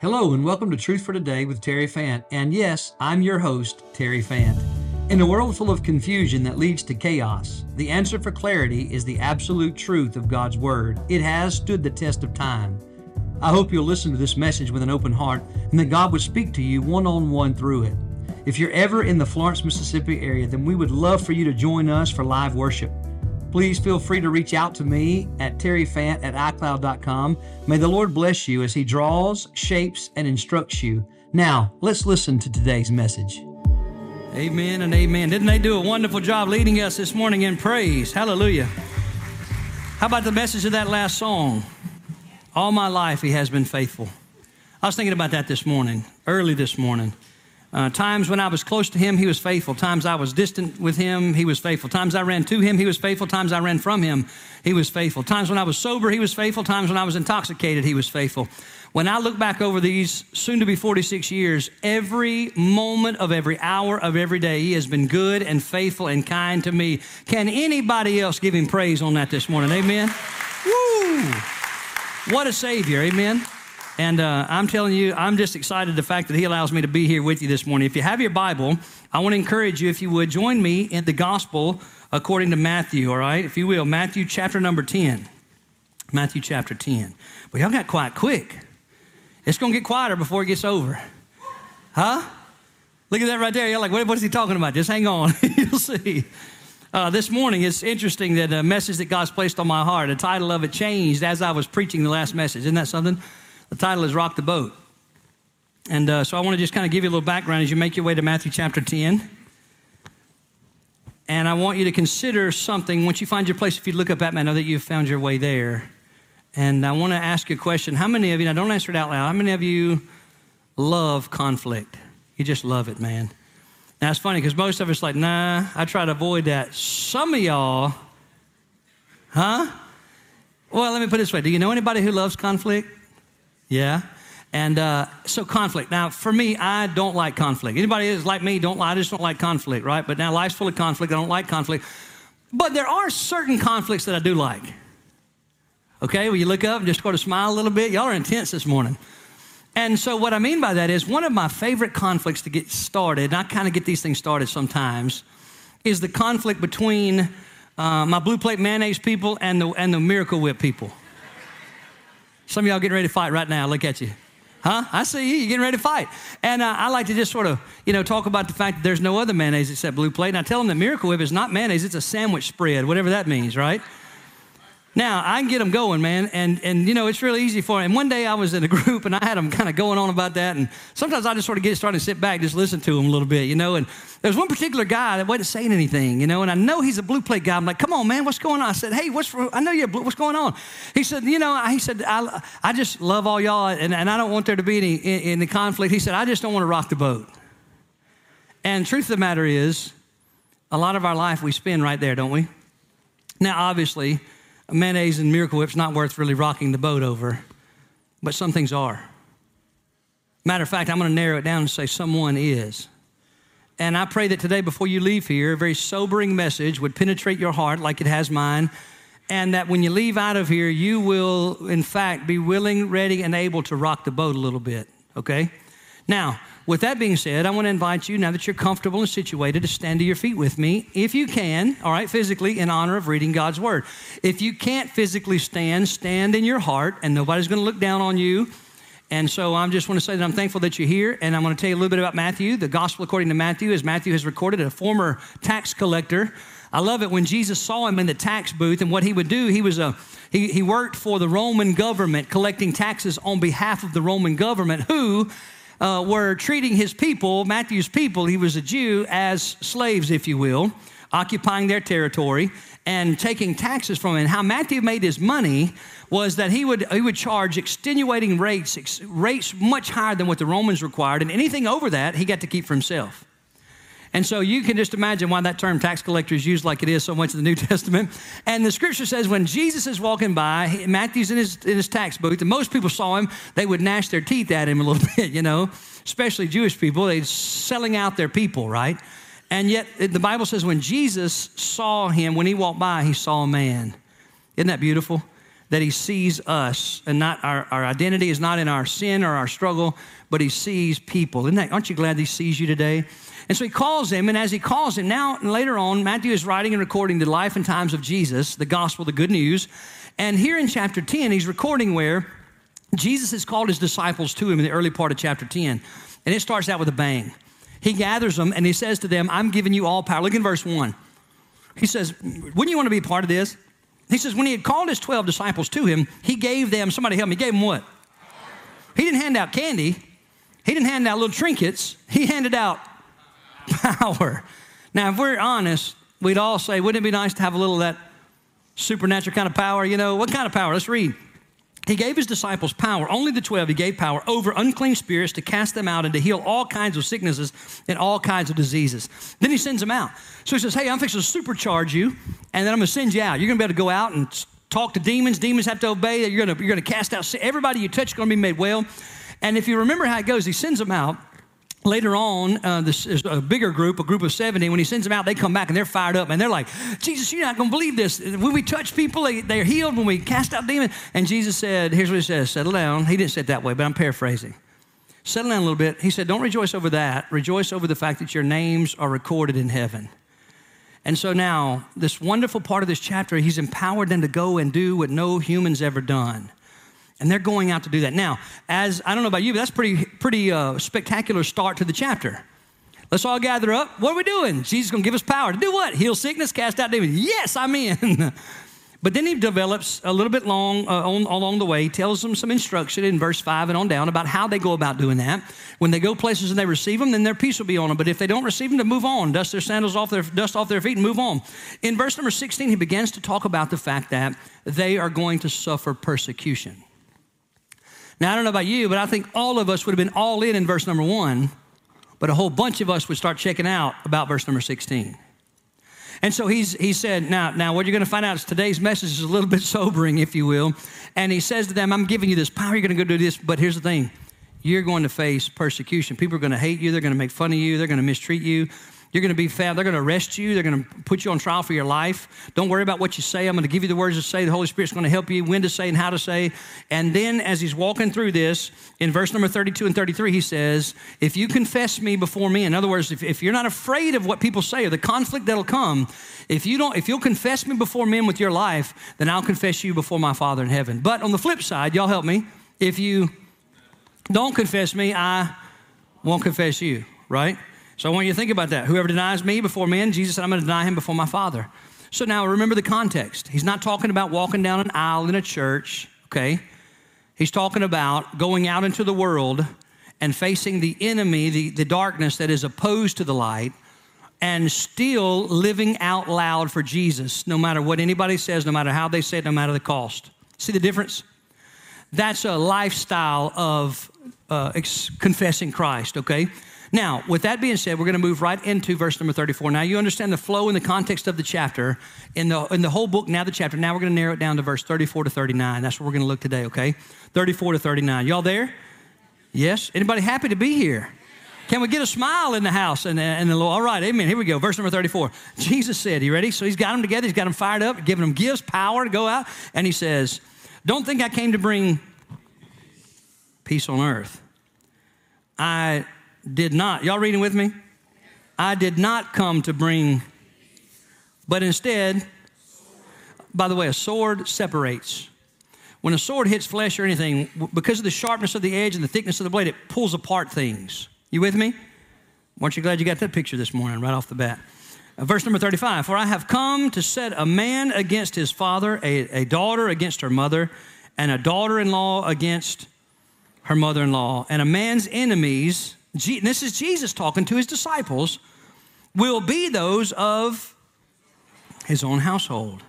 Hello and welcome to Truth for Today with Terry Fant. And yes, I'm your host, Terry Fant. In a world full of confusion that leads to chaos, the answer for clarity is the absolute truth of God's Word. It has stood the test of time. I hope you'll listen to this message with an open heart and that God would speak to you one-on-one through it. If you're ever in the Florence, Mississippi area, then we would love for you to join us for live worship. Please feel free to reach out to me at terryfant@icloud.com. May the Lord bless you as He draws, shapes, and instructs you. Now, let's listen to today's message. Amen and amen. Didn't they do a wonderful job leading us this morning in praise? Hallelujah. How about the message of that last song? All my life He has been faithful. I was thinking about that this morning, early this morning. Times when I was close to Him, He was faithful. Times I was distant with Him, He was faithful. Times I ran to Him, He was faithful. Times I ran from Him, He was faithful. Times when I was sober, He was faithful. Times when I was intoxicated, He was faithful. When I look back over these soon-to-be 46 years, every moment of every hour of every day, He has been good and faithful and kind to me. Can anybody else give Him praise on that this morning? Amen? Woo! What a Savior, amen? And I'm telling you, I'm just excited the fact that He allows me to be here with you this morning. If you have your Bible, I want to encourage you, if you would, join me in the gospel according to Matthew, all right? If you will, Matthew chapter number 10. Matthew chapter 10. But y'all got quiet quick. It's going to get quieter before it gets over. Huh? Look at that right there. Y'all like, what is he talking about? Just hang on. You'll see. This morning, it's interesting that a message that God's placed on my heart, the title of it changed as I was preaching the last message. Isn't that something? The title is Rock the Boat. And so I want to just kind of give you a little background as you make your way to Matthew chapter 10. And I want you to consider something. Once you find your place, if you look up at me, I know that you've found your way there. And I want to ask you a question. How many of you, now don't answer it out loud, how many of you love conflict? You just love it, man. Now, it's funny because most of us are like, nah, I try to avoid that. Some of y'all, huh? Well, let me put it this way. Do you know anybody who loves conflict? Yeah, and so conflict. Now, for me, I don't like conflict. Anybody that's like me, I just don't like conflict, right? But now life's full of conflict. I don't like conflict. But there are certain conflicts that I do like. Okay, well, you look up and just sort of smile a little bit. Y'all are intense this morning. And so what I mean by that is one of my favorite conflicts to get started, and I kind of get these things started sometimes, is the conflict between my Blue Plate mayonnaise people and the Miracle Whip people. Some of y'all getting ready to fight right now. Look at you. Huh? I see you. You're getting ready to fight. And I like to just sort of, you know, talk about the fact that there's no other mayonnaise except Blue Plate. And I tell them that Miracle Whip is not mayonnaise. It's a sandwich spread, whatever that means, right? Now, I can get them going, man. And you know, it's really easy for them. And one day I was in a group and I had them kind of going on about that. And sometimes I just sort of get started and sit back, just listen to them a little bit, you know. And there's one particular guy that wasn't saying anything, you know. And I know he's a Blue Plate guy. I'm like, come on, man, what's going on? I said, hey, I know you're Blue, what's going on? He said, you know, I just love all y'all and I don't want there to be any conflict. He said, I just don't want to rock the boat. And truth of the matter is, a lot of our life we spend right there, don't we? Now, obviously, mayonnaise and Miracle Whip's not worth really rocking the boat over, but some things are. Matter of fact, I'm going to narrow it down and say someone is. And I pray that today before you leave here, a very sobering message would penetrate your heart like it has mine, and that when you leave out of here, you will, in fact, be willing, ready, and able to rock the boat a little bit, okay? Now, with that being said, I want to invite you, now that you're comfortable and situated, to stand to your feet with me, if you can, all right, physically, in honor of reading God's Word. If you can't physically stand, stand in your heart, and nobody's going to look down on you. And so I just want to say that I'm thankful that you're here, and I'm going to tell you a little bit about Matthew. The gospel according to Matthew is Matthew has recorded a former tax collector. I love it when Jesus saw him in the tax booth, and what he would do, he worked for the Roman government, collecting taxes on behalf of the Roman government, who were treating his people, Matthew's people, he was a Jew, as slaves, if you will, occupying their territory and taking taxes from them. And how Matthew made his money was that he would charge extenuating rates much higher than what the Romans required, and anything over that he got to keep for himself. And so you can just imagine why that term tax collector is used like it is so much in the New Testament. And the scripture says when Jesus is walking by, Matthew's in his tax booth, and most people saw him, they would gnash their teeth at him a little bit, you know, especially Jewish people. They're selling out their people, right? And yet the Bible says when Jesus saw him, when he walked by, he saw a man. Isn't that beautiful? that he sees us, and not our identity is not in our sin or our struggle, but he sees people. Aren't you glad he sees you today? And so he calls him, and as he calls him now and later on, Matthew is writing and recording the life and times of Jesus, the gospel, the good news. And here in chapter 10, he's recording where Jesus has called his disciples to him in the early part of chapter 10. And it starts out with a bang. He gathers them and he says to them, I'm giving you all power. Look in verse 1. He says, wouldn't you want to be a part of this? He says, when he had called his 12 disciples to him, he gave them, somebody help me, gave them what? He didn't hand out candy. He didn't hand out little trinkets. He handed out power. Now, if we're honest, we'd all say, wouldn't it be nice to have a little of that supernatural kind of power? You know, what kind of power? Let's read. He gave his disciples power, only the 12 he gave power over unclean spirits to cast them out and to heal all kinds of sicknesses and all kinds of diseases. Then he sends them out. So he says, hey, I'm fixing to supercharge you, and then I'm going to send you out. You're going to be able to go out and talk to demons. Demons have to obey. You're going to cast out. Everybody you touch is going to be made well. And if you remember how it goes, he sends them out. Later on, this is a bigger group, a group of 70. When he sends them out, they come back and they're fired up. And they're like, Jesus, you're not going to believe this. When we touch people, they're healed. When we cast out demons. And Jesus said, here's what he says, settle down. He didn't say it that way, but I'm paraphrasing. Settle down a little bit. He said, don't rejoice over that. Rejoice over the fact that your names are recorded in heaven. And so now, this wonderful part of this chapter, he's empowered them to go and do what no human's ever done. And they're going out to do that. Now, as I don't know about you, but that's pretty spectacular start to the chapter. Let's all gather up. What are we doing? Jesus is going to give us power to do what? Heal sickness, cast out demons. Yes, I'm in. But then he develops a little bit along the way, tells them some instruction in verse 5 and on down about how they go about doing that. When they go places and they receive them, then their peace will be on them. But if they don't receive them, to move on, dust off their feet and move on. In verse number 16, he begins to talk about the fact that they are going to suffer persecution. Now, I don't know about you, but I think all of us would have been all in verse number 1, but a whole bunch of us would start checking out about verse number 16. And so he said, now what you're going to find out is today's message is a little bit sobering, if you will. And he says to them, I'm giving you this power. You're going to go do this. But here's the thing. You're going to face persecution. People are going to hate you. They're going to make fun of you. They're going to mistreat you. You're going to be found. They're going to arrest you. They're going to put you on trial for your life. Don't worry about what you say. I'm going to give you the words to say. The Holy Spirit's going to help you when to say and how to say. And then as he's walking through this, in verse number 32 and 33, he says, if you confess me before men, in other words, if you're not afraid of what people say or the conflict that'll come, if you'll confess me before men with your life, then I'll confess you before my Father in heaven. But on the flip side, y'all help me, if you don't confess me, I won't confess you, right? So I want you to think about that. Whoever denies me before men, Jesus said, I'm going to deny him before my Father. So now remember the context. He's not talking about walking down an aisle in a church, okay? He's talking about going out into the world and facing the enemy, the darkness that is opposed to the light, and still living out loud for Jesus, no matter what anybody says, no matter how they say it, no matter the cost. See the difference? That's a lifestyle of confessing Christ, okay? Now, with that being said, we're going to move right into verse number 34. Now, you understand the flow and the context of the chapter, in the whole book, now the chapter. Now, we're going to narrow it down to verse 34 to 39. That's where we're going to look today, okay? 34 to 39. Y'all there? Yes? Anybody happy to be here? Can we get a smile in the house? All right, amen. Here we go. Verse number 34. Jesus said, you ready? So he's got them together. He's got them fired up, giving them gifts, power to go out. And he says, don't think I came to bring peace on earth. I did not. Y'all reading with me? I did not come to bring, but instead, by the way, a sword separates. When a sword hits flesh or anything, because of the sharpness of the edge and the thickness of the blade, it pulls apart things. You with me? Aren't you glad you got that picture this morning right off the bat? Verse number 35, for I have come to set a man against his father, a daughter against her mother, and a daughter-in-law against her mother-in-law, and a man's enemies... This is Jesus talking to his disciples, will be those of his own household.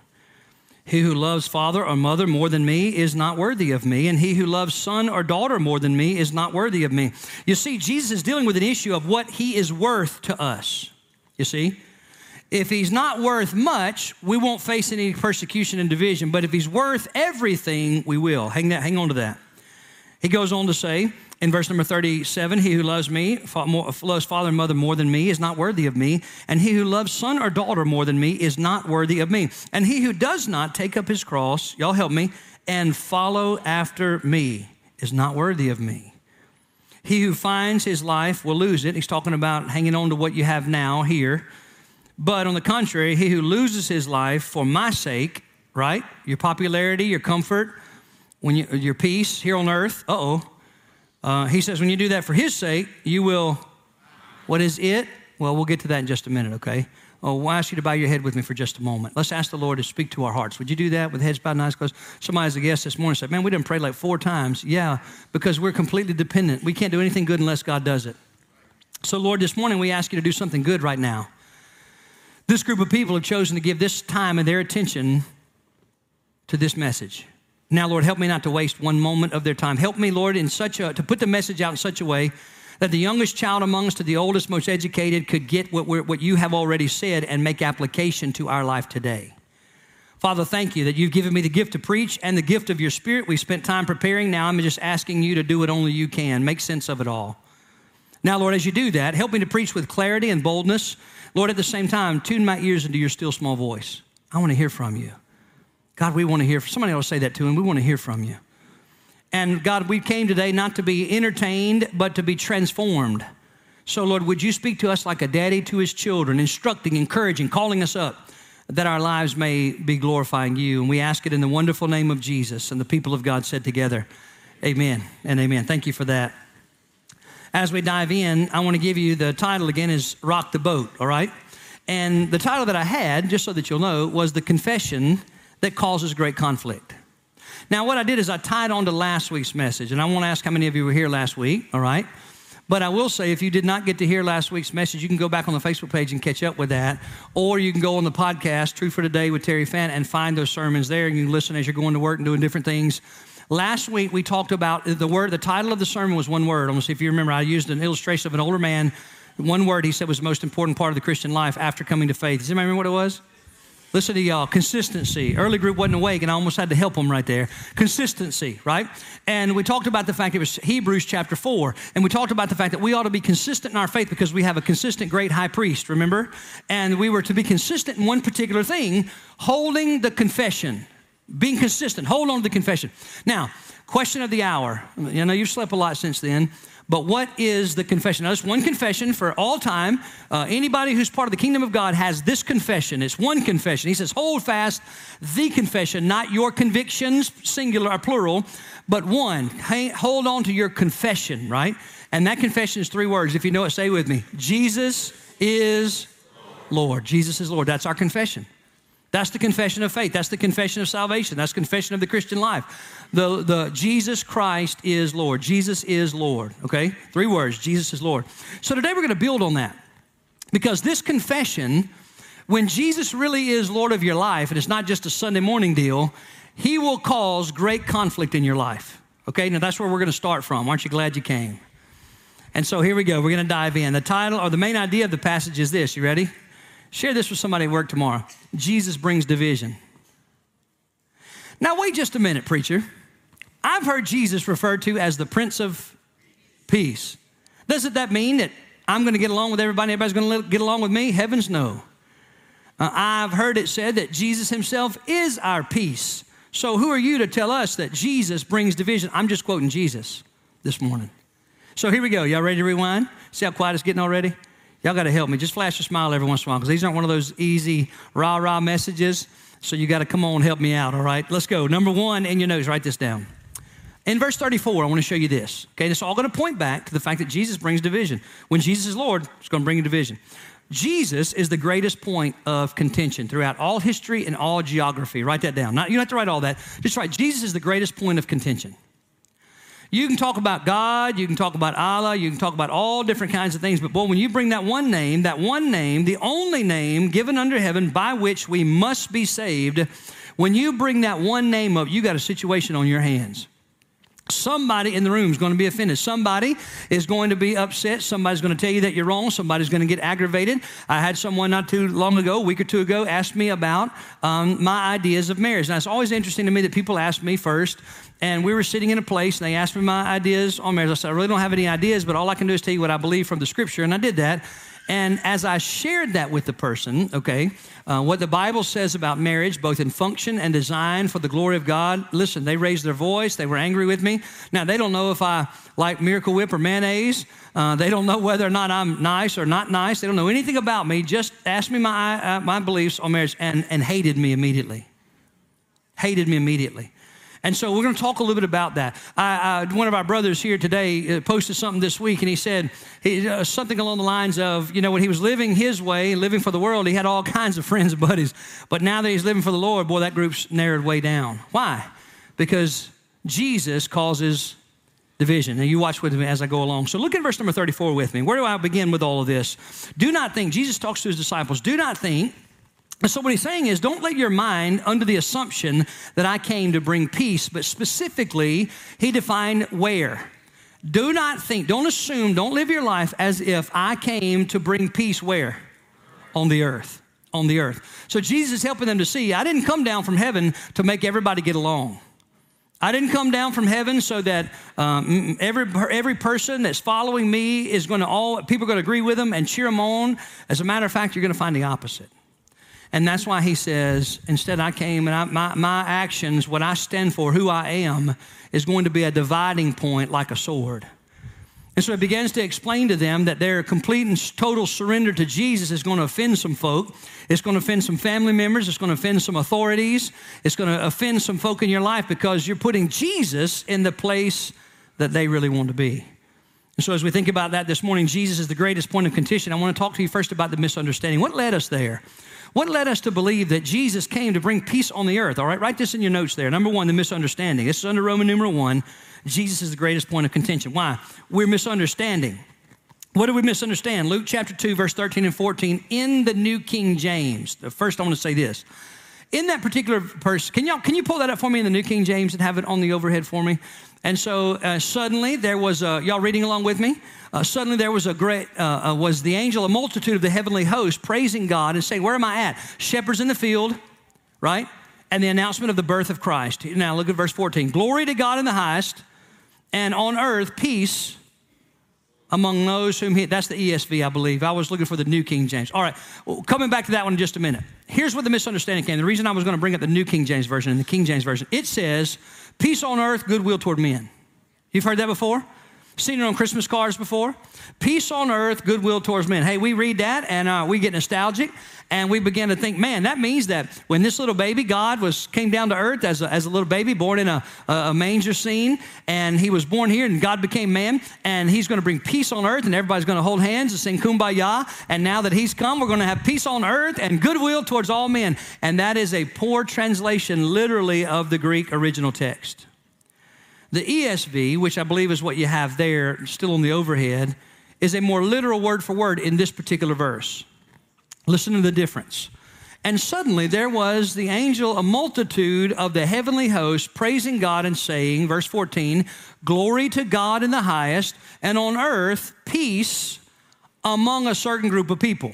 He who loves father or mother more than me is not worthy of me, and he who loves son or daughter more than me is not worthy of me. You see, Jesus is dealing with an issue of what he is worth to us, you see. If he's not worth much, we won't face any persecution and division, but if he's worth everything, we will. Hang on to that. He goes on to say, in verse number 37, he who loves me, loves father and mother more than me is not worthy of me, and he who loves son or daughter more than me is not worthy of me. And he who does not take up his cross, y'all help me, and follow after me is not worthy of me. He who finds his life will lose it. He's talking about hanging on to what you have now here. But on the contrary, he who loses his life for my sake, right? Your popularity, your comfort, your peace here on earth, he says when you do that for his sake, you will, what is it? Well, we'll get to that in just a minute, okay? Oh, I ask you to bow your head with me for just a moment. Let's ask the Lord to speak to our hearts. Would you do that with heads bowed and eyes closed? Somebody's a guest this morning said, man, we didn't pray like 4 times. Yeah, because we're completely dependent. We can't do anything good unless God does it. So, Lord, this morning we ask you to do something good right now. This group of people have chosen to give this time and their attention to this message. Now, Lord, help me not to waste one moment of their time. Help me, Lord, to put the message out in such a way that the youngest child among us to the oldest, most educated could get what you have already said and make application to our life today. Father, thank you that you've given me the gift to preach and the gift of your Spirit. We spent time preparing. Now I'm just asking you to do what only you can. Make sense of it all. Now, Lord, as you do that, help me to preach with clarity and boldness. Lord, at the same time, tune my ears into your still small voice. I want to hear from you. God, we want to hear. Somebody else say that to him. We want to hear from you. And God, we came today not to be entertained, but to be transformed. So, Lord, would you speak to us like a daddy to his children, instructing, encouraging, calling us up, that our lives may be glorifying you. And we ask it in the wonderful name of Jesus. And the people of God said together, amen and amen. Thank you for that. As we dive in, I want to give you the title again is Rock the Boat, all right? And the title that I had, just so that you'll know, was The Confession That Causes Great Conflict. Now, what I did is I tied on to last week's message, and I won't ask how many of you were here last week, all right? But I will say, if you did not get to hear last week's message, you can go back on the Facebook page and catch up with that, or you can go on the podcast, True for Today with Terry Fant, and find those sermons there, and you can listen as you're going to work and doing different things. Last week, we talked about the word. The title of the sermon was one word. I'm going to see if you remember. I used an illustration of an older man. One word he said was the most important part of the Christian life after coming to faith. Does anybody remember what it was? Listen to y'all, consistency. Early group wasn't awake, and I almost had to help them right there. Consistency, right? And we talked about the fact it was Hebrews chapter 4, and we talked about the fact that we ought to be consistent in our faith because we have a consistent great high priest, remember? And we were to be consistent in one particular thing, holding the confession, being consistent, hold on to the confession. Now, question of the hour. You know, you've slept a lot since then. But what is the confession? Now, there's one confession for all time. Anybody who's part of the kingdom of God has this confession. It's one confession. He says, hold fast the confession, not your convictions, singular or plural, but one. Hold on to your confession, right? And that confession is 3 words. If you know it, say it with me. Jesus is Lord. Jesus is Lord. That's our confession. That's the confession of faith. That's the confession of salvation. That's the confession of the Christian life. The Jesus Christ is Lord. Jesus is Lord, okay? 3 words, Jesus is Lord. So today we're going to build on that because this confession, when Jesus really is Lord of your life, and it's not just a Sunday morning deal, he will cause great conflict in your life, okay? Now that's where we're going to start from. Aren't you glad you came? And so here we go. We're going to dive in. The title or the main idea of the passage is this. You ready? Share this with somebody at work tomorrow. Jesus brings division. Now, wait just a minute, preacher. I've heard Jesus referred to as the Prince of Peace. Doesn't that mean that I'm going to get along with everybody, everybody's going to get along with me? Heavens, no. I've heard it said that Jesus himself is our peace. So who are you to tell us that Jesus brings division? I'm just quoting Jesus this morning. So here we go. Y'all ready to rewind? See how quiet it's getting already? Y'all got to help me. Just flash a smile every once in a while because these aren't one of those easy rah-rah messages. So you got to come on, help me out, all right? Let's go. Number one in your notes, write this down. In verse 34, I want to show you this. Okay, this is all going to point back to the fact that Jesus brings division. When Jesus is Lord, it's going to bring division. Jesus is the greatest point of contention throughout all history and all geography. Write that down. Not, you don't have to write all that. Just write, Jesus is the greatest point of contention. You can talk about God, you can talk about Allah, you can talk about all different kinds of things, but boy, when you bring that one name, the only name given under heaven by which we must be saved, when you bring that one name up, you got a situation on your hands. Somebody in the room is going to be offended. Somebody is going to be upset. Somebody's going to tell you that you're wrong. Somebody's going to get aggravated. I had someone not too long ago, a week or two ago, ask me about my ideas of marriage. Now, it's always interesting to me that people ask me first, and we were sitting in a place, and they asked me my ideas on marriage. I said, I really don't have any ideas, but all I can do is tell you what I believe from the Scripture, and I did that. And as I shared that with the person, what the Bible says about marriage, both in function and design for the glory of God, listen, they raised their voice. They were angry with me. Now, they don't know if I like Miracle Whip or mayonnaise. They don't know whether or not I'm nice or not nice. They don't know anything about me. Just asked me my beliefs on marriage and hated me immediately. Hated me immediately. And so we're going to talk a little bit about that. One of our brothers here today posted something this week, and he said something along the lines of, when he was living his way, living for the world, he had all kinds of friends and buddies. But now that he's living for the Lord, boy, that group's narrowed way down. Why? Because Jesus causes division. And you watch with me as I go along. So look at verse number 34 with me. Where do I begin with all of this? Do not think, Jesus talks to his disciples, do not think. So what he's saying is, don't let your mind under the assumption that I came to bring peace, but specifically, he defined where. Do not think, don't assume, don't live your life as if I came to bring peace where? On the earth, on the earth. So Jesus is helping them to see, I didn't come down from heaven to make everybody get along. I didn't come down from heaven so that every person that's following me is going to people are going to agree with them and cheer them on. As a matter of fact, you're going to find the opposite. And that's why he says, instead I came and my actions, what I stand for, who I am, is going to be a dividing point like a sword. And so it begins to explain to them that their complete and total surrender to Jesus is going to offend some folk. It's going to offend some family members. It's going to offend some authorities. It's going to offend some folk in your life because you're putting Jesus in the place that they really want to be. And so as we think about that this morning, Jesus is the greatest point of contention. I want to talk to you first about the misunderstanding. What led us there? What led us to believe that Jesus came to bring peace on the earth? All right, write this in your notes there. Number one, the misunderstanding. This is under Roman numeral 1. Jesus is the greatest point of contention. Why? We're misunderstanding. What do we misunderstand? Luke chapter 2, verse 13 and 14 in the New King James. First, I want to say this. In that particular verse, can you pull that up for me in the New King James and have it on the overhead for me? And so suddenly there was y'all reading along with me? Suddenly there was was the angel, a multitude of the heavenly host praising God and saying, where am I at? Shepherds in the field, right? And the announcement of the birth of Christ. Now look at verse 14. Glory to God in the highest, and on earth peace among those whom he, that's the ESV, I believe. I was looking for the New King James. All right, well, coming back to that one in just a minute. Here's where the misunderstanding came. The reason I was going to bring up the New King James Version and the King James Version, it says, peace on earth, goodwill toward men. You've heard that before? Seen it on Christmas cards before? Peace on earth, goodwill towards men. Hey, we read that and we get nostalgic and we begin to think, man, that means that when this little baby, God came down to earth as a little baby born in a manger scene, and he was born here and God became man, and he's going to bring peace on earth and everybody's going to hold hands and sing Kumbaya, and now that he's come, we're going to have peace on earth and goodwill towards all men. And that is a poor translation literally of the Greek original text. The ESV, which I believe is what you have there, still on the overhead, is a more literal word for word in this particular verse. Listen to the difference. And suddenly there was the angel, a multitude of the heavenly host, praising God and saying, verse 14, glory to God in the highest, and on earth peace among a certain group of people.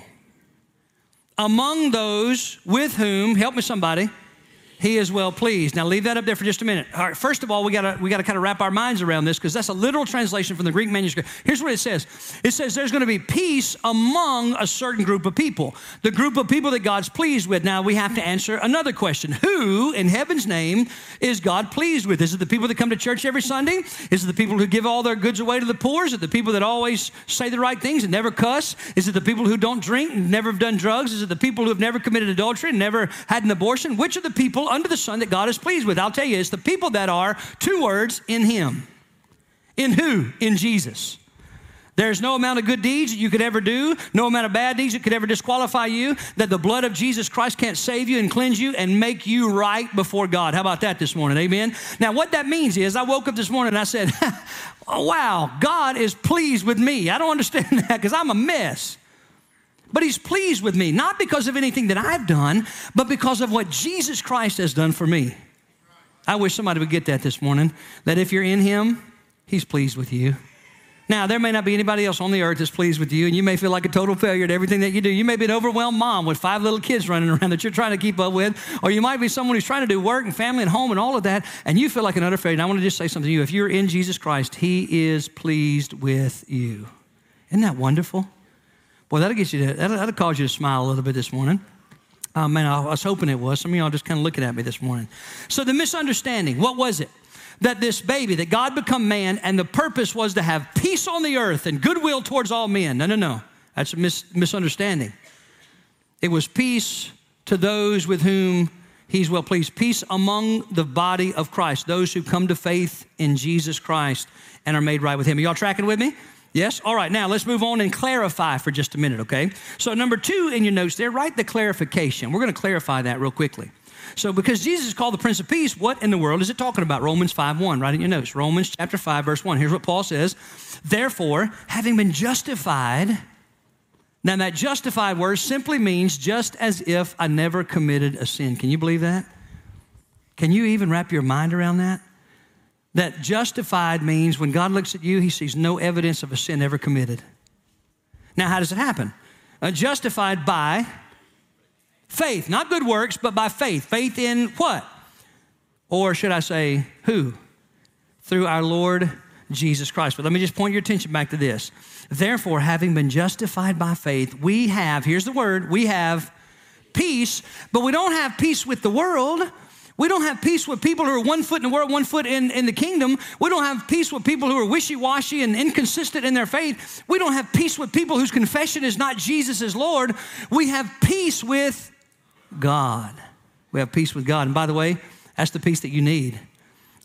Among those with whom, help me somebody, he is well pleased. Now leave that up there for just a minute. All right, first of all, we gotta kind of wrap our minds around this because that's a literal translation from the Greek manuscript. Here's what it says. It says there's gonna be peace among a certain group of people, the group of people that God's pleased with. Now we have to answer another question. Who in heaven's name is God pleased with? Is it the people that come to church every Sunday? Is it the people who give all their goods away to the poor? Is it the people that always say the right things and never cuss? Is it the people who don't drink and never have done drugs? Is it the people who have never committed adultery and never had an abortion? Which are the people under the sun that God is pleased with? I'll tell you, it's the people that are, two words, in him. In who? In Jesus. There's no amount of good deeds that you could ever do, no amount of bad deeds that could ever disqualify you, that the blood of Jesus Christ can't save you and cleanse you and make you right before God. How about that this morning? Amen? Now, what that means is I woke up this morning and I said, wow, God is pleased with me. I don't understand that because I'm a mess. But he's pleased with me, not because of anything that I've done, but because of what Jesus Christ has done for me. I wish somebody would get that this morning, that if you're in him, he's pleased with you. Now, there may not be anybody else on the earth that's pleased with you, and you may feel like a total failure at everything that you do. You may be an overwhelmed mom with 5 little kids running around that you're trying to keep up with, or you might be someone who's trying to do work and family and home and all of that, and you feel like an utter failure. And I want to just say something to you. If you're in Jesus Christ, he is pleased with you. Isn't that wonderful? Boy, that'll get you to, that'll cause you to smile a little bit this morning. Man, I was hoping it was. Some of y'all just kind of looking at me this morning. So the misunderstanding, what was it? That this baby, that God become man, and the purpose was to have peace on the earth and goodwill towards all men. No, no, no. That's a misunderstanding. It was peace to those with whom he's well pleased. Peace among the body of Christ, those who come to faith in Jesus Christ and are made right with him. Are y'all tracking with me? Yes? All right, now let's move on and clarify for just a minute, okay? So number 2 in your notes there, write the clarification. We're going to clarify that real quickly. So because Jesus is called the Prince of Peace, what in the world is it talking about? Romans 5:1, write in your notes. Romans chapter 5, verse 1. Here's what Paul says. Therefore, having been justified. Now that justified word simply means just as if I never committed a sin. Can you believe that? Can you even wrap your mind around that? That justified means when God looks at you, he sees no evidence of a sin ever committed. Now, how does it happen? Justified by faith, not good works, but by faith. Faith in what? Or should I say who? Through our Lord Jesus Christ. But let me just point your attention back to this. Therefore, having been justified by faith, we have, here's the word, we have peace, but we don't have peace with the world. We don't have peace with people who are one foot in the world, one foot in the kingdom. We don't have peace with people who are wishy-washy and inconsistent in their faith. We don't have peace with people whose confession is not Jesus is Lord. We have peace with God. We have peace with God. And by the way, that's the peace that you need.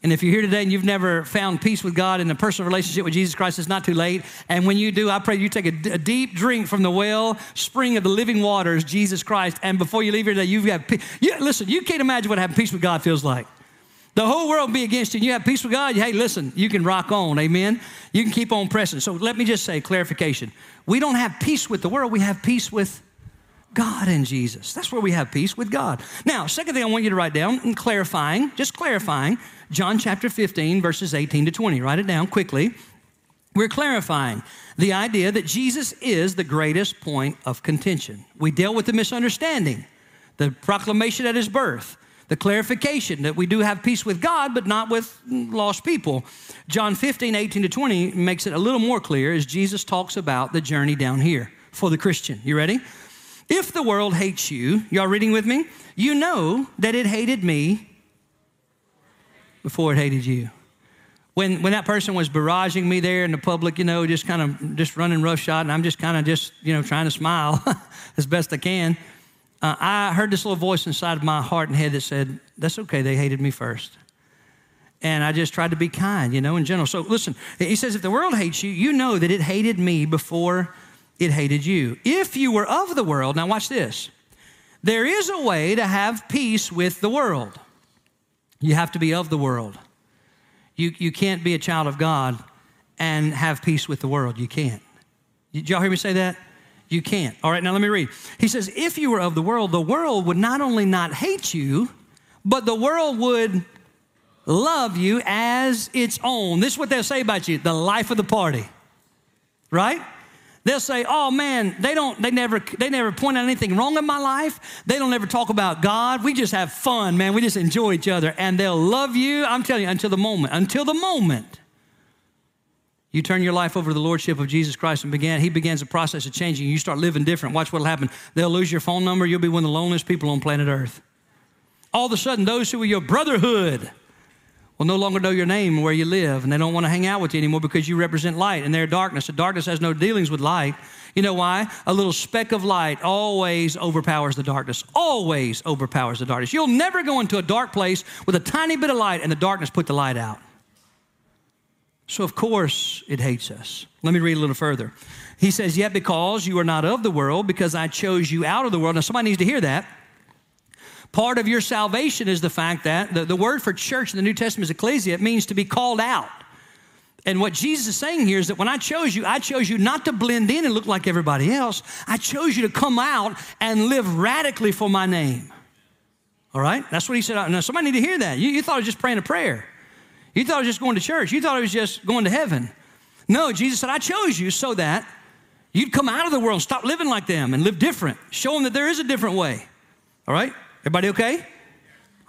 And if you're here today and you've never found peace with God in a personal relationship with Jesus Christ, it's not too late. And when you do, I pray you take a deep drink from the well spring of the living waters, Jesus Christ. And before you leave here today, you've got peace. Listen, you can't imagine what having peace with God feels like. The whole world will be against you and you have peace with God. Hey, listen, you can rock on, amen? You can keep on pressing. So let me just say, clarification. We don't have peace with the world. We have peace with God and Jesus. That's where we have peace with God. Now, second thing I want you to write down, and clarifying, just clarifying, John chapter 15, verses 18 to 20. Write it down quickly. We're clarifying the idea that Jesus is the greatest point of contention. We deal with the misunderstanding, the proclamation at his birth, the clarification that we do have peace with God, but not with lost people. John 15, 18 to 20 makes it a little more clear as Jesus talks about the journey down here for the Christian. You ready? If the world hates you, y'all reading with me? You know that it hated me before it hated you. When that person was barraging me there in the public, you know, just kind of just running roughshod, and I'm just kind of just, you know, trying to smile as best I can, I heard this little voice inside of my heart and head that said, that's okay, they hated me first. And I just tried to be kind, you know, in general. So listen, he says, if the world hates you, you know that it hated me before it hated you. If you were of the world, now watch this. There is a way to have peace with the world. You have to be of the world. You can't be a child of God and have peace with the world. You can't. Did y'all hear me say that? You can't. All right, now let me read. He says, if you were of the world would not only not hate you, but the world would love you as its own. This is what they'll say about you, the life of the party, right? They'll say, oh man, they never point out anything wrong in my life. They don't ever talk about God. We just have fun, man. We just enjoy each other. And they'll love you, I'm telling you, until the moment you turn your life over to the lordship of Jesus Christ and he begins a process of changing. You start living different. Watch what'll happen. They'll lose your phone number. You'll be one of the loneliest people on planet Earth. All of a sudden, those who were your brotherhood will no longer know your name and where you live, and they don't want to hang out with you anymore because you represent light and they're darkness. The darkness has no dealings with light. You know why? A little speck of light always overpowers the darkness, always overpowers the darkness. You'll never go into a dark place with a tiny bit of light and the darkness put the light out. So of course it hates us. Let me read a little further. He says, yet because you are not of the world, because I chose you out of the world. Now somebody needs to hear that. Part of your salvation is the fact that the word for church in the New Testament is ecclesia. It means to be called out. And what Jesus is saying here is that when I chose you not to blend in and look like everybody else. I chose you to come out and live radically for my name. All right? That's what he said. Now, somebody need to hear that. You thought I was just praying a prayer. You thought I was just going to church. You thought I was just going to heaven. No, Jesus said, I chose you so that you'd come out of the world and stop living like them and live different. Show them that there is a different way. All right? Everybody okay?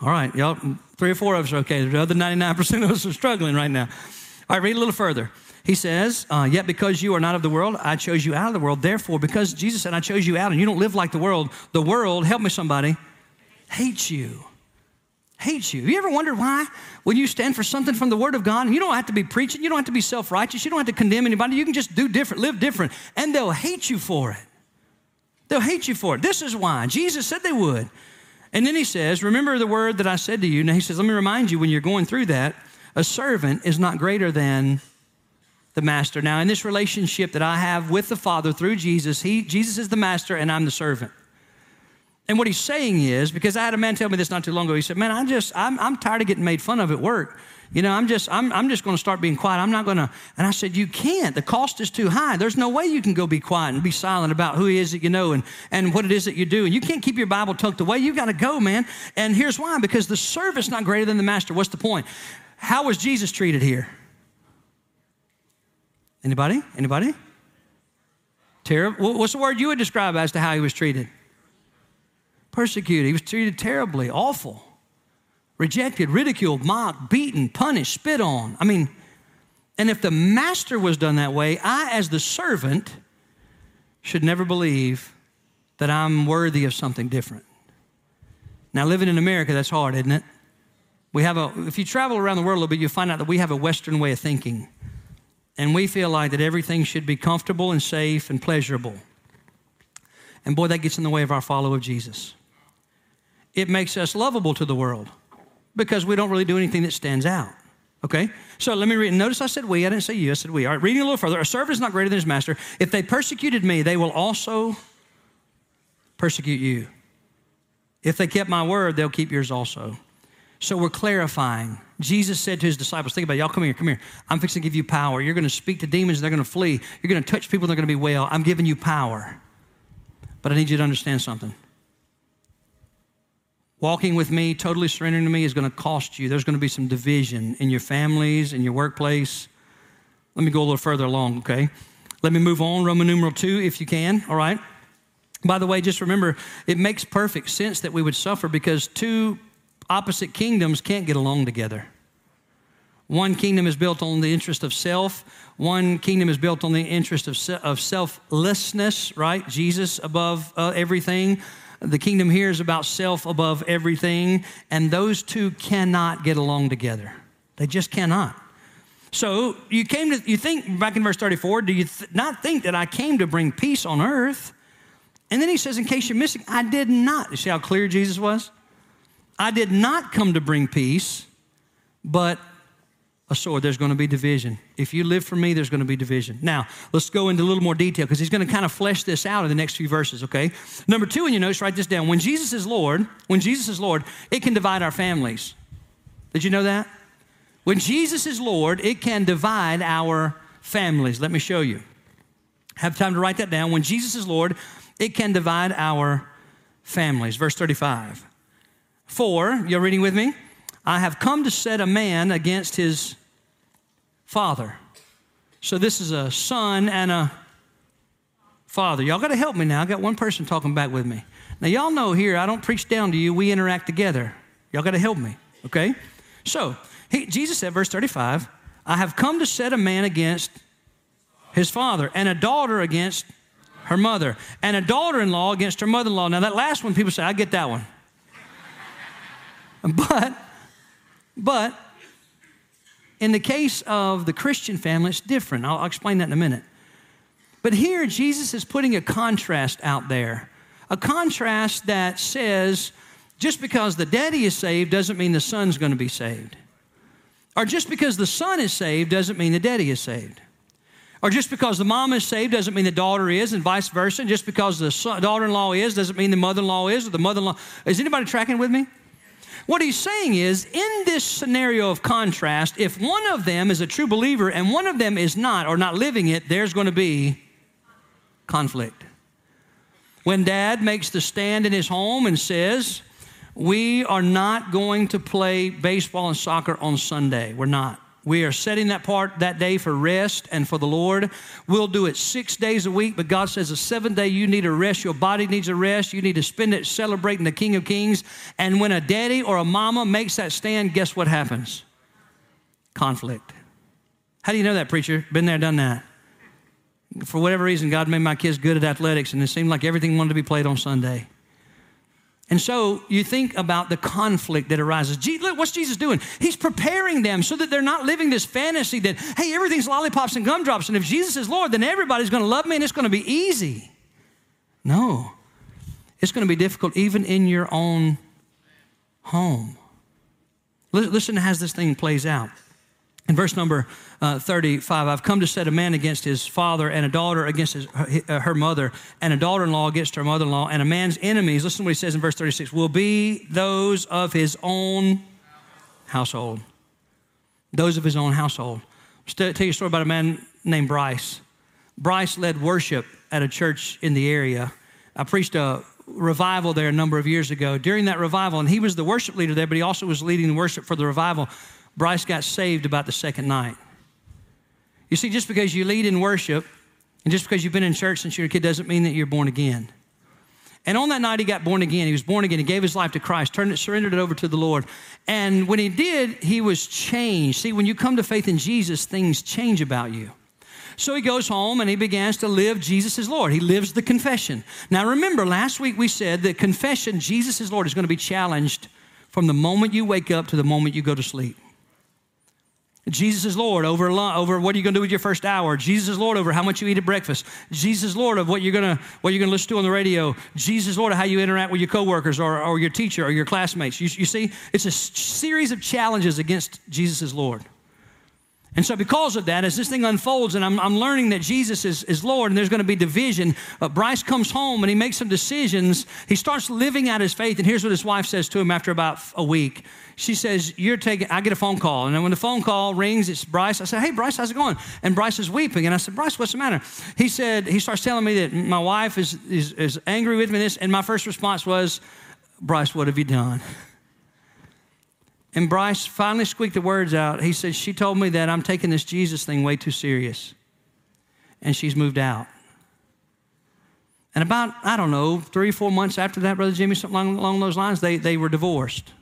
All right, y'all, 3 or 4 of us are okay. The other 99% of us are struggling right now. All right, read a little further. He says, yet because you are not of the world, I chose you out of the world. Therefore, because Jesus said, I chose you out and you don't live like the world, help me somebody, hates you. Hates you. Have you ever wondered why when you stand for something from the Word of God and you don't have to be preaching, you don't have to be self-righteous, you don't have to condemn anybody, you can just do different, live different, and they'll hate you for it. They'll hate you for it. This is why. Jesus said they would. And then he says, remember the word that I said to you. Now he says, let me remind you when you're going through that, a servant is not greater than the master. Now in this relationship that I have with the Father through Jesus, Jesus is the master and I'm the servant. And what he's saying is, because I had a man tell me this not too long ago, he said, man, I'm tired of getting made fun of at work. You know, I'm just going to start being quiet. I'm not going to. And I said, you can't. The cost is too high. There's no way you can go be quiet and be silent about who it is that you know and what it is that you do. And you can't keep your Bible tucked away. You've got to go, man. And here's why. Because the servant's not greater than the master. What's the point? How was Jesus treated here? Anybody? Anybody? Terrible. What's the word you would describe as to how he was treated? Persecuted. He was treated terribly, awful. Rejected, ridiculed, mocked, beaten, punished, spit on. I mean, and if the master was done that way, I, as the servant, should never believe that I'm worthy of something different. Now, living in America, that's hard, isn't it? We have if you travel around the world a little bit, you'll find out that we have a Western way of thinking. And we feel like that everything should be comfortable and safe and pleasurable. And boy, that gets in the way of our follow of Jesus. It makes us lovable to the world. Because we don't really do anything that stands out, okay? So let me read. Notice I said we. I didn't say you. I said we. All right, reading a little further. A servant is not greater than his master. If they persecuted me, they will also persecute you. If they kept my word, they'll keep yours also. So we're clarifying. Jesus said to his disciples, think about it. Y'all come here, come here. I'm fixing to give you power. You're going to speak to demons, and they're going to flee. You're going to touch people, and they're going to be well. I'm giving you power. But I need you to understand something. Walking with me, totally surrendering to me is going to cost you. There's going to be some division in your families, in your workplace. Let me go a little further along, okay? Let me move on, Roman numeral 2, if you can, all right? By the way, just remember, it makes perfect sense that we would suffer because two opposite kingdoms can't get along together. One kingdom is built on the interest of self. One kingdom is built on the interest of selflessness, right? Jesus above everything. The kingdom here is about self above everything, and those two cannot get along together. They just cannot. So you think back in verse 34, do you not think that I came to bring peace on earth? And then he says, in case you're missing, I did not. You see how clear Jesus was? I did not come to bring peace, but a sword. There's going to be division. If you live for me, there's going to be division. Now, let's go into a little more detail because he's going to kind of flesh this out in the next few verses, okay? Number 2 in your notes, write this down. When Jesus is Lord, it can divide our families. Did you know that? When Jesus is Lord, it can divide our families. Let me show you. Have time to write that down. When Jesus is Lord, it can divide our families. Verse 35. For, you're reading with me? I have come to set a man against his father. So this is a son and a father. Y'all got to help me now. I got one person talking back with me. Now, y'all know here, I don't preach down to you. We interact together. Y'all got to help me, okay? So Jesus said, verse 35, I have come to set a man against his father and a daughter against her mother and a daughter-in-law against her mother-in-law. Now, that last one, people say, I get that one. But in the case of the Christian family, it's different. I'll explain that in a minute. But here, Jesus is putting a contrast out there, a contrast that says just because the daddy is saved doesn't mean the son's going to be saved. Or just because the son is saved doesn't mean the daddy is saved. Or just because the mom is saved doesn't mean the daughter is, and vice versa. And just because the daughter-in-law is doesn't mean the mother-in-law is or the mother-in-law. Is anybody tracking with me? What he's saying is, in this scenario of contrast, if one of them is a true believer and one of them is not or not living it, there's going to be conflict. When dad makes the stand in his home and says, we are not going to play baseball and soccer on Sunday. We're not. We are setting that day for rest and for the Lord. We'll do it 6 days a week, but God says the seventh day you need a rest. Your body needs a rest. You need to spend it celebrating the King of Kings. And when a daddy or a mama makes that stand, guess what happens? Conflict. How do you know that, preacher? Been there, done that. For whatever reason, God made my kids good at athletics, and it seemed like everything wanted to be played on Sunday. And so you think about the conflict that arises. Look, what's Jesus doing? He's preparing them so that they're not living this fantasy that, hey, everything's lollipops and gumdrops, and if Jesus is Lord, then everybody's going to love me and it's going to be easy. No, it's going to be difficult even in your own home. Listen to how this thing plays out. In verse number 35, I've come to set a man against his father and a daughter against her mother and a daughter-in-law against her mother-in-law, and a man's enemies, listen to what he says in verse 36, will be those of his own household. Those of his own household. I'll tell you a story about a man named Bryce. Bryce led worship at a church in the area. I preached a revival there a number of years ago. During that revival, and he was the worship leader there, but he also was leading the worship for the revival. Bryce got saved about the second night. You see, just because you lead in worship and just because you've been in church since you were a kid doesn't mean that you're born again. And on that night, he got born again. He was born again. He gave his life to Christ, surrendered it over to the Lord. And when he did, he was changed. See, when you come to faith in Jesus, things change about you. So he goes home and he begins to live Jesus is Lord. He lives the confession. Now, remember, last week we said that confession, Jesus is Lord, is going to be challenged from the moment you wake up to the moment you go to sleep. Jesus is Lord over what are you going to do with your first hour. Jesus is Lord over how much you eat at breakfast. Jesus is Lord of what you're going to listen to on the radio. Jesus is Lord of how you interact with your coworkers or your teacher or your classmates. You see, it's a series of challenges against Jesus is Lord. And so because of that, as this thing unfolds, and I'm learning that Jesus is Lord, and there's going to be division, Bryce comes home and he makes some decisions. He starts living out his faith, and here's what his wife says to him after about a week. She says, I get a phone call, and then when the phone call rings, it's Bryce. I said, hey, Bryce, how's it going? And Bryce is weeping, and I said, Bryce, what's the matter? He said, he starts telling me that my wife is angry with me, this, and my first response was, Bryce, what have you done? And Bryce finally squeaked the words out. He said, she told me that I'm taking this Jesus thing way too serious. And she's moved out. And about, 3 or 4 months after that, Brother Jimmy, something along those lines, they were divorced.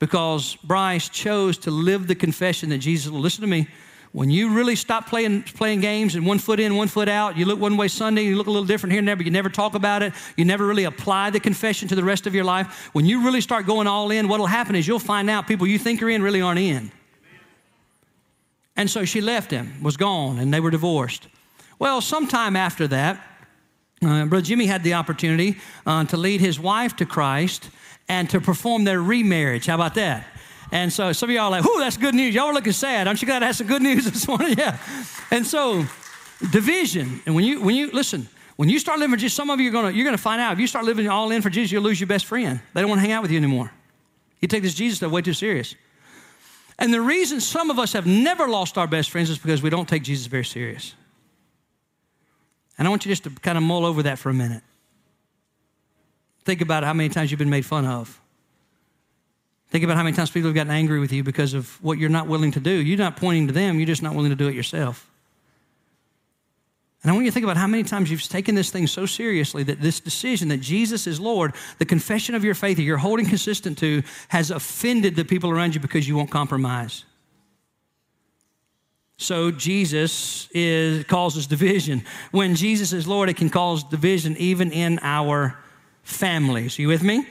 Because Bryce chose to live the confession that Jesus, listen to me, when you really stop playing games and one foot in, one foot out, you look one way Sunday, you look a little different here and there, but you never talk about it. You never really apply the confession to the rest of your life. When you really start going all in, what'll happen is you'll find out people you think are in really aren't in. And so she left him, was gone, and they were divorced. Well, sometime after that, Brother Jimmy had the opportunity to lead his wife to Christ and to perform their remarriage. How about that? And so some of y'all are like, ooh, that's good news. Y'all are looking sad. Aren't you glad I had some good news this morning? Yeah. And so division. And when you start living for Jesus, some of you are going to find out. If you start living all in for Jesus, you'll lose your best friend. They don't want to hang out with you anymore. You take this Jesus stuff way too serious. And the reason some of us have never lost our best friends is because we don't take Jesus very serious. And I want you just to kind of mull over that for a minute. Think about how many times you've been made fun of. Think about how many times people have gotten angry with you because of what you're not willing to do. You're not pointing to them. You're just not willing to do it yourself. And I want you to think about how many times you've taken this thing so seriously that this decision that Jesus is Lord, the confession of your faith that you're holding consistent to, has offended the people around you because you won't compromise. So Jesus causes division. When Jesus is Lord, it can cause division even in our families. Are you with me?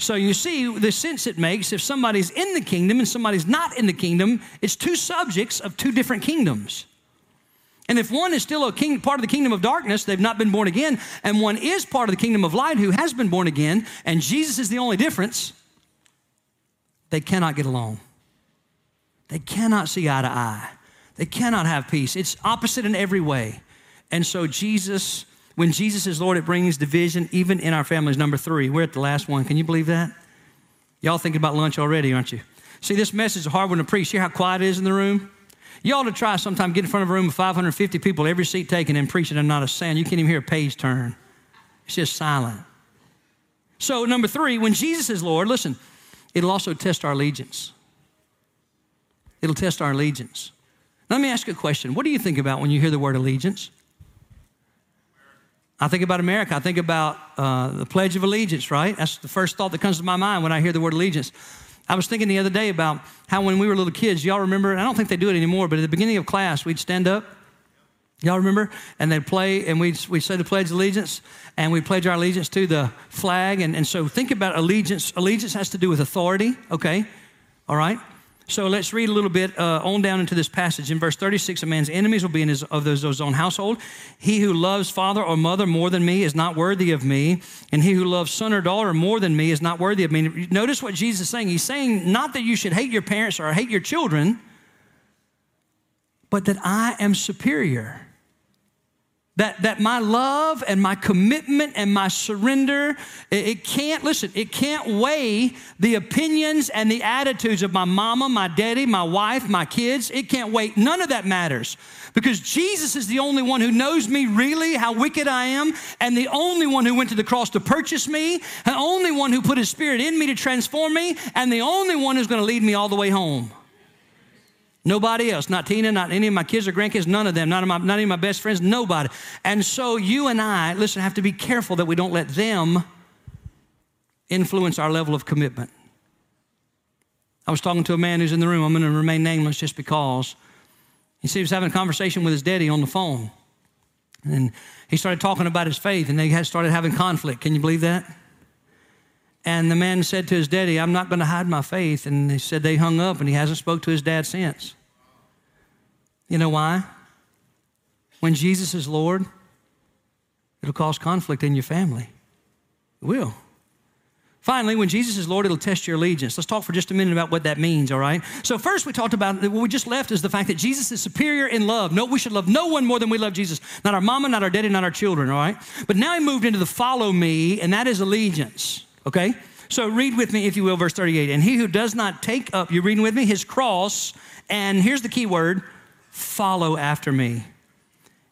So you see the sense it makes if somebody's in the kingdom and somebody's not in the kingdom, it's two subjects of two different kingdoms. And if one is still part of the kingdom of darkness, they've not been born again, and one is part of the kingdom of light who has been born again, and Jesus is the only difference, they cannot get along. They cannot see eye to eye. They cannot have peace. It's opposite in every way. And so when Jesus is Lord, it brings division even in our families. Number 3, we're at the last one. Can you believe that? Y'all thinking about lunch already, aren't you? See, this message is a hard one to preach. You hear how quiet it is in the room? You ought to try sometime get in front of a room of 550 people, every seat taken, and preaching and not a sound. You can't even hear a page turn. It's just silent. So number 3, when Jesus is Lord, listen, it'll also test our allegiance. It'll test our allegiance. Now, let me ask you a question. What do you think about when you hear the word allegiance? I think about America. I think about the Pledge of Allegiance, right? That's the first thought that comes to my mind when I hear the word allegiance. I was thinking the other day about how when we were little kids, y'all remember, I don't think they do it anymore, but at the beginning of class, we'd stand up, y'all remember? And they'd play, and we'd say the Pledge of Allegiance, and we pledge our allegiance to the flag. And so think about allegiance. Allegiance has to do with authority, okay? All right? So let's read a little bit on down into this passage. In verse 36, a man's enemies will be in his own household. He who loves father or mother more than me is not worthy of me. And he who loves son or daughter more than me is not worthy of me. Notice what Jesus is saying. He's saying not that you should hate your parents or hate your children, but that I am superior. That my love and my commitment and my surrender, it can't weigh the opinions and the attitudes of my mama, my daddy, my wife, my kids. It can't weigh. None of that matters because Jesus is the only one who knows me really, how wicked I am, and the only one who went to the cross to purchase me, the only one who put his spirit in me to transform me, and the only one who's going to lead me all the way home. Nobody else, not Tina, not any of my kids or grandkids, none of them, not any of my best friends, nobody. And so you and I, listen, have to be careful that we don't let them influence our level of commitment. I was talking to a man who's in the room. I'm going to remain nameless just because. He was having a conversation with his daddy on the phone. And he started talking about his faith, and they had started having conflict. Can you believe that? And the man said to his daddy, I'm not going to hide my faith. And he said they hung up, and he hasn't spoke to his dad since. You know why? When Jesus is Lord, it'll cause conflict in your family. It will. Finally, when Jesus is Lord, it'll test your allegiance. Let's talk for just a minute about what that means, all right? So first we talked about, what we just left is the fact that Jesus is superior in love. No, we should love no one more than we love Jesus. Not our mama, not our daddy, not our children, all right? But now he moved into the follow me, and that is allegiance. Okay, so read with me, if you will, verse 38. And he who does not take up, you're reading with me, his cross, and here's the key word, follow after me.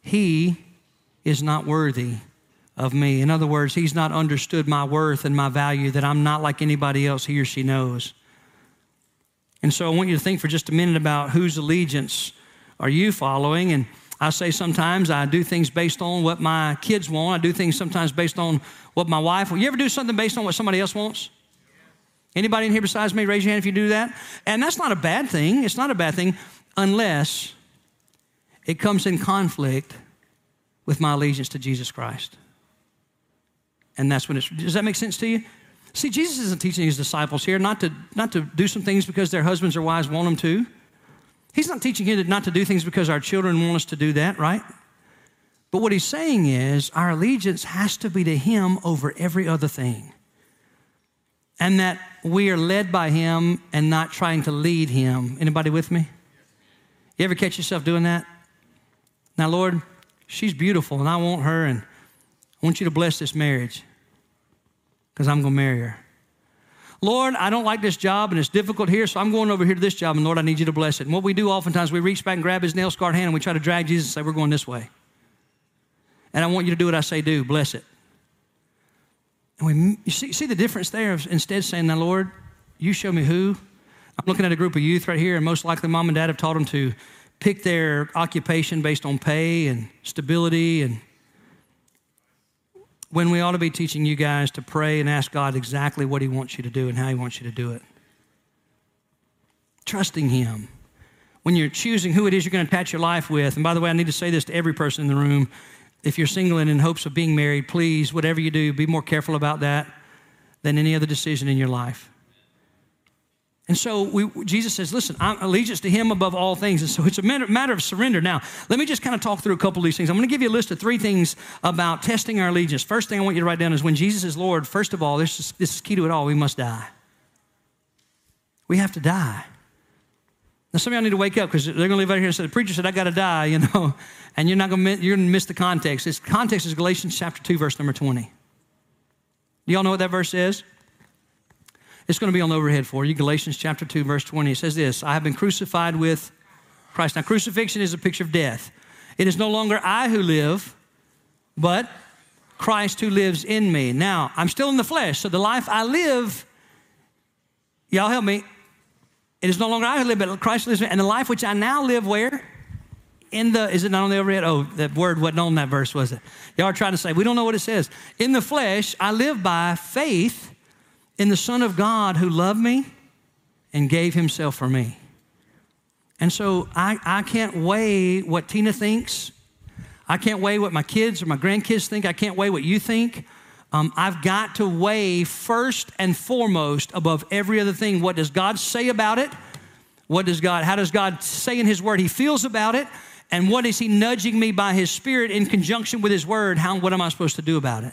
He is not worthy of me. In other words, he's not understood my worth and my value, that I'm not like anybody else he or she knows. And so I want you to think for just a minute about whose allegiance are you following. And I say sometimes I do things based on what my kids want. I do things sometimes based on what my wife wants. You ever do something based on what somebody else wants? Anybody in here besides me? Raise your hand if you do that. And that's not a bad thing. It's not a bad thing unless it comes in conflict with my allegiance to Jesus Christ. And that's when it's, does that make sense to you? See, Jesus isn't teaching his disciples here not to do some things because their husbands or wives want them to. He's not teaching you not to do things because our children want us to do that, right? But what he's saying is our allegiance has to be to him over every other thing. And that we are led by him and not trying to lead him. Anybody with me? You ever catch yourself doing that? Now, Lord, she's beautiful and I want her and I want you to bless this marriage because I'm going to marry her. Lord, I don't like this job and it's difficult here, so I'm going over here to this job, and Lord, I need you to bless it. And what we do oftentimes, we reach back and grab his nail-scarred hand and we try to drag Jesus and say, we're going this way. And I want you to do what I say do, bless it. And you see the difference there of instead saying, now, Lord, you show me who. I'm looking at a group of youth right here, and most likely mom and dad have taught them to pick their occupation based on pay and stability, and when we ought to be teaching you guys to pray and ask God exactly what he wants you to do and how he wants you to do it. Trusting him. When you're choosing who it is you're going to attach your life with, and by the way, I need to say this to every person in the room, if you're single and in hopes of being married, please, whatever you do, be more careful about that than any other decision in your life. And so Jesus says, listen, I'm allegiance to him above all things. And so it's a matter of surrender. Now, let me just kind of talk through a couple of these things. I'm going to give you a list of three things about testing our allegiance. First thing I want you to write down is when Jesus is Lord, first of all, this is key to it all, we must die. We have to die. Now, some of y'all need to wake up because they're going to leave out here and say, the preacher said, I got to die, you know, and you're going to miss the context. This context is Galatians chapter 2, verse number 20. Do y'all know what that verse is? It's going to be on the overhead for you. Galatians chapter 2, verse 20. It says this, I have been crucified with Christ. Now, crucifixion is a picture of death. It is no longer I who live, but Christ who lives in me. Now, I'm still in the flesh, so the life I live, y'all help me, it is no longer I who live, but Christ lives in me. And the life which I now live where? Is it not on the overhead? Oh, that word wasn't on that verse, was it? Y'all are trying to say, we don't know what it says. In the flesh, I live by faith in the Son of God who loved me and gave himself for me. And so I can't weigh what Tina thinks. I can't weigh what my kids or my grandkids think. I can't weigh what you think. I've got to weigh first and foremost above every other thing. What does God say about it? How does God say in his word he feels about it? And what is he nudging me by his spirit in conjunction with his word? What am I supposed to do about it?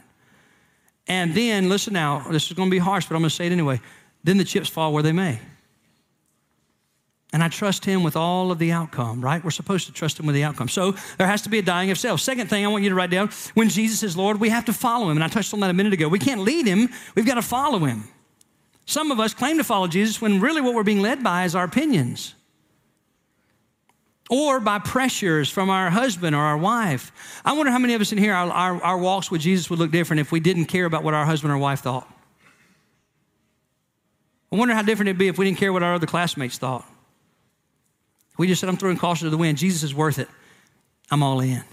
And then, listen now, this is going to be harsh, but I'm going to say it anyway. Then the chips fall where they may. And I trust him with all of the outcome, right? We're supposed to trust him with the outcome. So there has to be a dying of self. Second thing I want you to write down, when Jesus is Lord, we have to follow him. And I touched on that a minute ago. We can't lead him. We've got to follow him. Some of us claim to follow Jesus when really what we're being led by is our opinions. Or by pressures from our husband or our wife. I wonder how many of us in here, our walks with Jesus would look different if we didn't care about what our husband or wife thought. I wonder how different it'd be if we didn't care what our other classmates thought. We just said, I'm throwing caution to the wind. Jesus is worth it. I'm all in.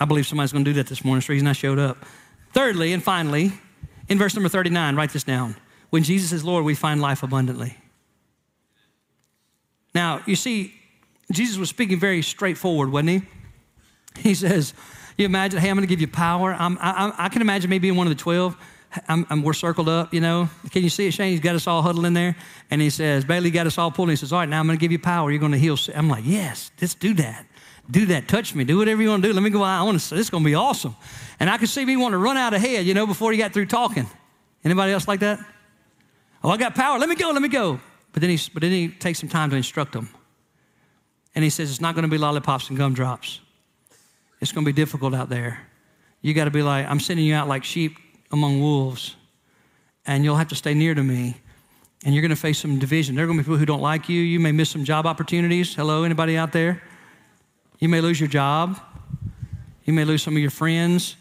I believe somebody's going to do that this morning. That's the reason I showed up. Thirdly and finally, in verse number 39, write this down. When Jesus is Lord, we find life abundantly. Now, you see, Jesus was speaking very straightforward, wasn't he? He says, you imagine, hey, I'm going to give you power. I can imagine me being one of the 12. We're circled up, you know. Can you see it, Shane? He's got us all huddled in there. And he says, Bailey got us all pulled. He says, all right, now I'm going to give you power. You're going to heal. I'm like, yes, let's do that. Do that. Touch me. Do whatever you want to do. Let me go out. This is going to be awesome. And I could see me wanting to run out ahead, you know, before he got through talking. Anybody else like that? Oh, I got power. Let me go. Let me go. But then he takes some time to instruct them. And he says, it's not going to be lollipops and gumdrops. It's going to be difficult out there. You got to be like, I'm sending you out like sheep among wolves, and you'll have to stay near to me, and you're going to face some division. There are going to be people who don't like you. You may miss some job opportunities. Hello, anybody out there? You may lose your job. You may lose some of your friends,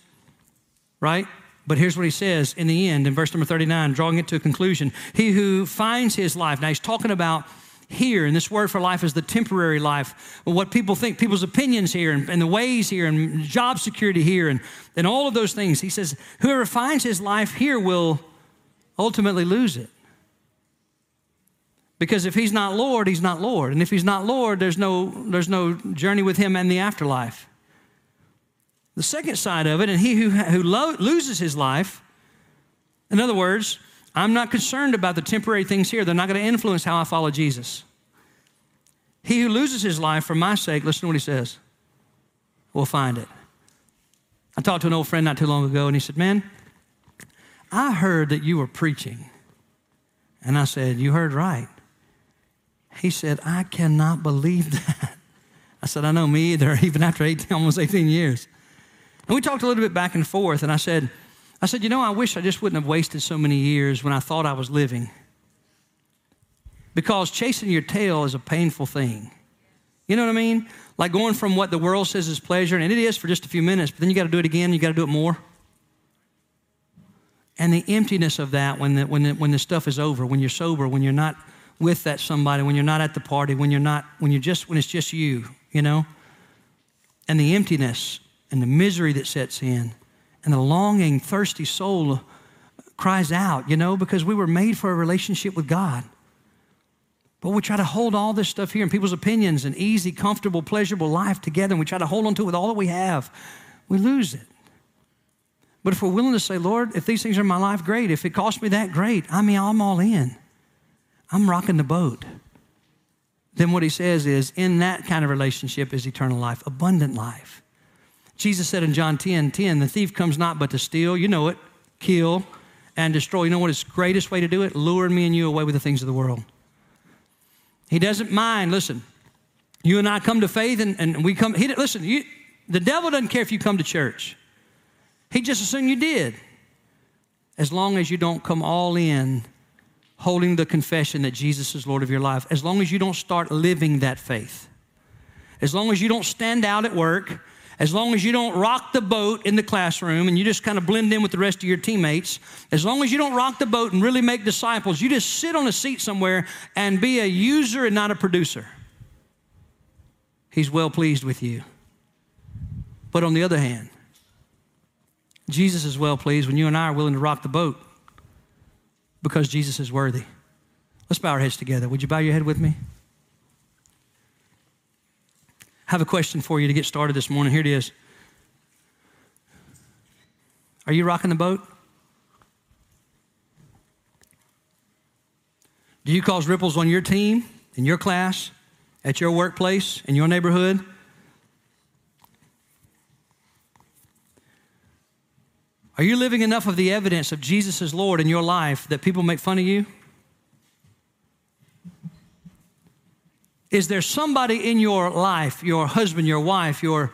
right? But here's what he says in the end, in verse number 39, drawing it to a conclusion. He who finds his life. Now, he's talking about here, and this word for life is the temporary life, what people think, people's opinions here, and the ways here, and job security here, and all of those things. He says, whoever finds his life here will ultimately lose it. Because if he's not Lord, he's not Lord. And if he's not Lord, there's no journey with him and the afterlife. The second side of it, and he who loses his life, in other words, I'm not concerned about the temporary things here. They're not going to influence how I follow Jesus. He who loses his life for my sake, listen to what he says, will find it. I talked to an old friend not too long ago, and he said, man, I heard that you were preaching. And I said, you heard right. He said, I cannot believe that. I said, I know, me either, even after almost 18 years. And we talked a little bit back and forth, and I said, you know, I wish I just wouldn't have wasted so many years when I thought I was living. Because chasing your tail is a painful thing. You know what I mean? Like going from what the world says is pleasure, and it is for just a few minutes, but then you got to do it again, you got to do it more. And the emptiness of that when the stuff is over, when you're sober, when you're not with that somebody, when you're not at the party, when it's just you, you know? And the emptiness and the misery that sets in. And the longing, thirsty soul cries out, you know, because we were made for a relationship with God. But we try to hold all this stuff here and people's opinions and easy, comfortable, pleasurable life together, and we try to hold on to it with all that we have. We lose it. But if we're willing to say, Lord, if these things are in my life, great. If it costs me that, great. I mean, I'm all in. I'm rocking the boat. Then what he says is, in that kind of relationship is eternal life, abundant life. Jesus said in John 10:10, the thief comes not but to steal, you know it, kill, and destroy. You know what his greatest way to do it? Luring me and you away with the things of the world. He doesn't mind. Listen, you and I come to faith and we come, the devil doesn't care if you come to church. He just assumed you did. As long as you don't come all in holding the confession that Jesus is Lord of your life, as long as you don't start living that faith, as long as you don't stand out at work, as long as you don't rock the boat in the classroom and you just kind of blend in with the rest of your teammates, as long as you don't rock the boat and really make disciples, you just sit on a seat somewhere and be a user and not a producer. He's well pleased with you. But on the other hand, Jesus is well pleased when you and I are willing to rock the boat because Jesus is worthy. Let's bow our heads together. Would you bow your head with me? I have a question for you to get started this morning. Here it is. Are you rocking the boat? Do you cause ripples on your team, in your class, at your workplace, in your neighborhood? Are you living enough of the evidence of Jesus as Lord in your life that people make fun of you? Is there somebody in your life, your husband, your wife, your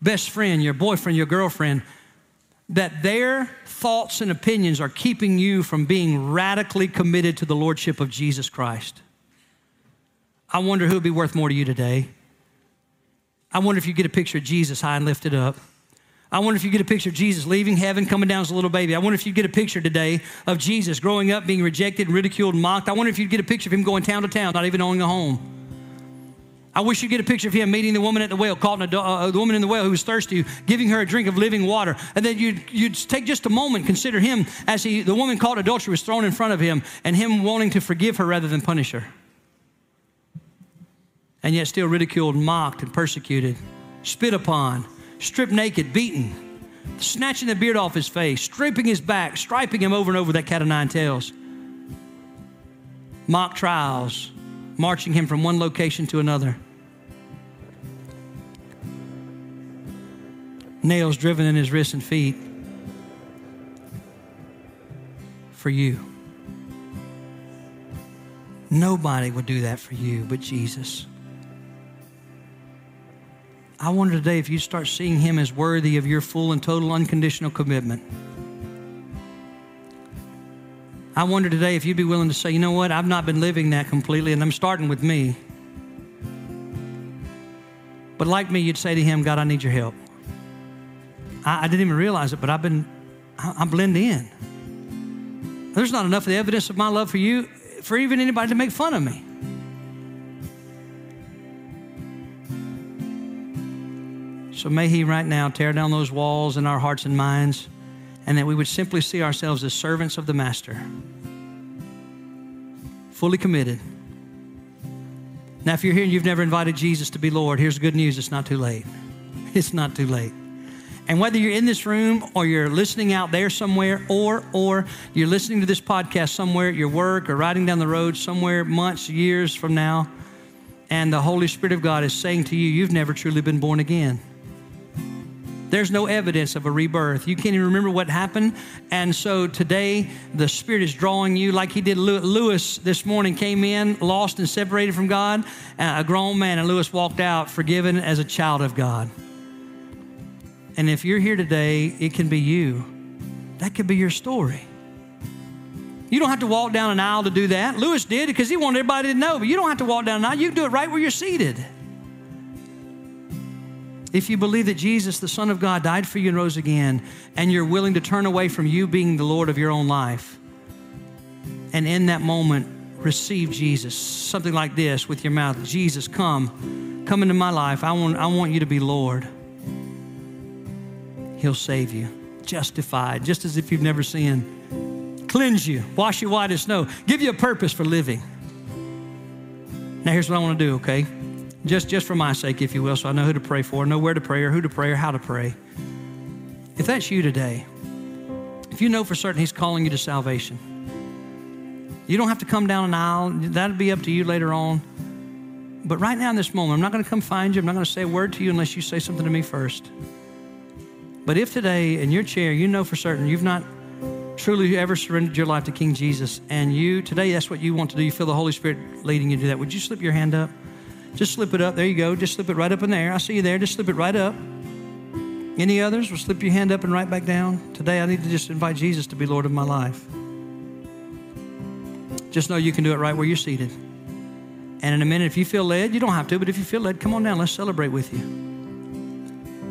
best friend, your boyfriend, your girlfriend, that their thoughts and opinions are keeping you from being radically committed to the Lordship of Jesus Christ? I wonder who would be worth more to you today. I wonder if you get a picture of Jesus high and lifted up. I wonder if you get a picture of Jesus leaving heaven, coming down as a little baby. I wonder if you get a picture today of Jesus growing up, being rejected, ridiculed, mocked. I wonder if you'd get a picture of him going town to town, not even owning a home. I wish you'd get a picture of him meeting the woman at the well, caught the woman in the well who was thirsty, giving her a drink of living water. And then you'd take just a moment, consider him as the woman caught adultery was thrown in front of him, and him wanting to forgive her rather than punish her. And yet still ridiculed, mocked, and persecuted, spit upon, stripped naked, beaten, snatching the beard off his face, stripping his back, striping him over and over with that cat of nine tails. Mock trials, marching him from one location to another. Nails driven in his wrists and feet for you. Nobody would do that for you but Jesus. I wonder today if you start seeing him as worthy of your full and total unconditional commitment. I wonder today if you'd be willing to say, you know what, I've not been living that completely, and I'm starting with me. But like me, you'd say to him, God, I need your help. I didn't even realize it, but I blend in. There's not enough of the evidence of my love for you for even anybody to make fun of me. So may he right now tear down those walls in our hearts and minds, and that we would simply see ourselves as servants of the Master, fully committed. Now, if you're here and you've never invited Jesus to be Lord, here's the good news. It's not too late. It's not too late. And whether you're in this room or you're listening out there somewhere or you're listening to this podcast somewhere at your work or riding down the road somewhere months, years from now, and the Holy Spirit of God is saying to you, you've never truly been born again. There's no evidence of a rebirth. You can't even remember what happened. And so today, the Spirit is drawing you like he did Lewis this morning, came in, lost and separated from God, a grown man, and Lewis walked out forgiven as a child of God. And if you're here today, it can be you. That could be your story. You don't have to walk down an aisle to do that. Lewis did because he wanted everybody to know, but you don't have to walk down an aisle. You can do it right where you're seated. If you believe that Jesus, the Son of God, died for you and rose again, and you're willing to turn away from you being the Lord of your own life, and in that moment, receive Jesus, something like this with your mouth, Jesus, come into my life. I want you to be Lord. He'll save you, justified, just as if you've never sinned. Cleanse you, wash you white as snow, give you a purpose for living. Now here's what I want to do, okay? Just for my sake, if you will, so I know who to pray for, know where to pray or who to pray or how to pray. If that's you today, if you know for certain he's calling you to salvation, you don't have to come down an aisle. That'll be up to you later on. But right now in this moment, I'm not going to come find you. I'm not going to say a word to you unless you say something to me first. But if today in your chair, you know for certain you've not truly ever surrendered your life to King Jesus, and you today, that's what you want to do. You feel the Holy Spirit leading you to that. Would you slip your hand up? Just slip it up. There you go. Just slip it right up in there. I see you there. Just slip it right up. Any others? Well, slip your hand up and right back down. Today, I need to just invite Jesus to be Lord of my life. Just know you can do it right where you're seated. And in a minute, if you feel led, you don't have to, but if you feel led, come on down. Let's celebrate with you.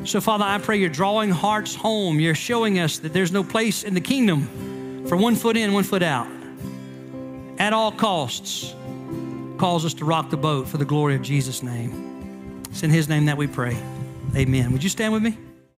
So, Father, I pray you're drawing hearts home. You're showing us that there's no place in the kingdom for one foot in, one foot out. At all costs, calls us to rock the boat for the glory of Jesus' name. It's in his name that we pray. Amen. Would you stand with me?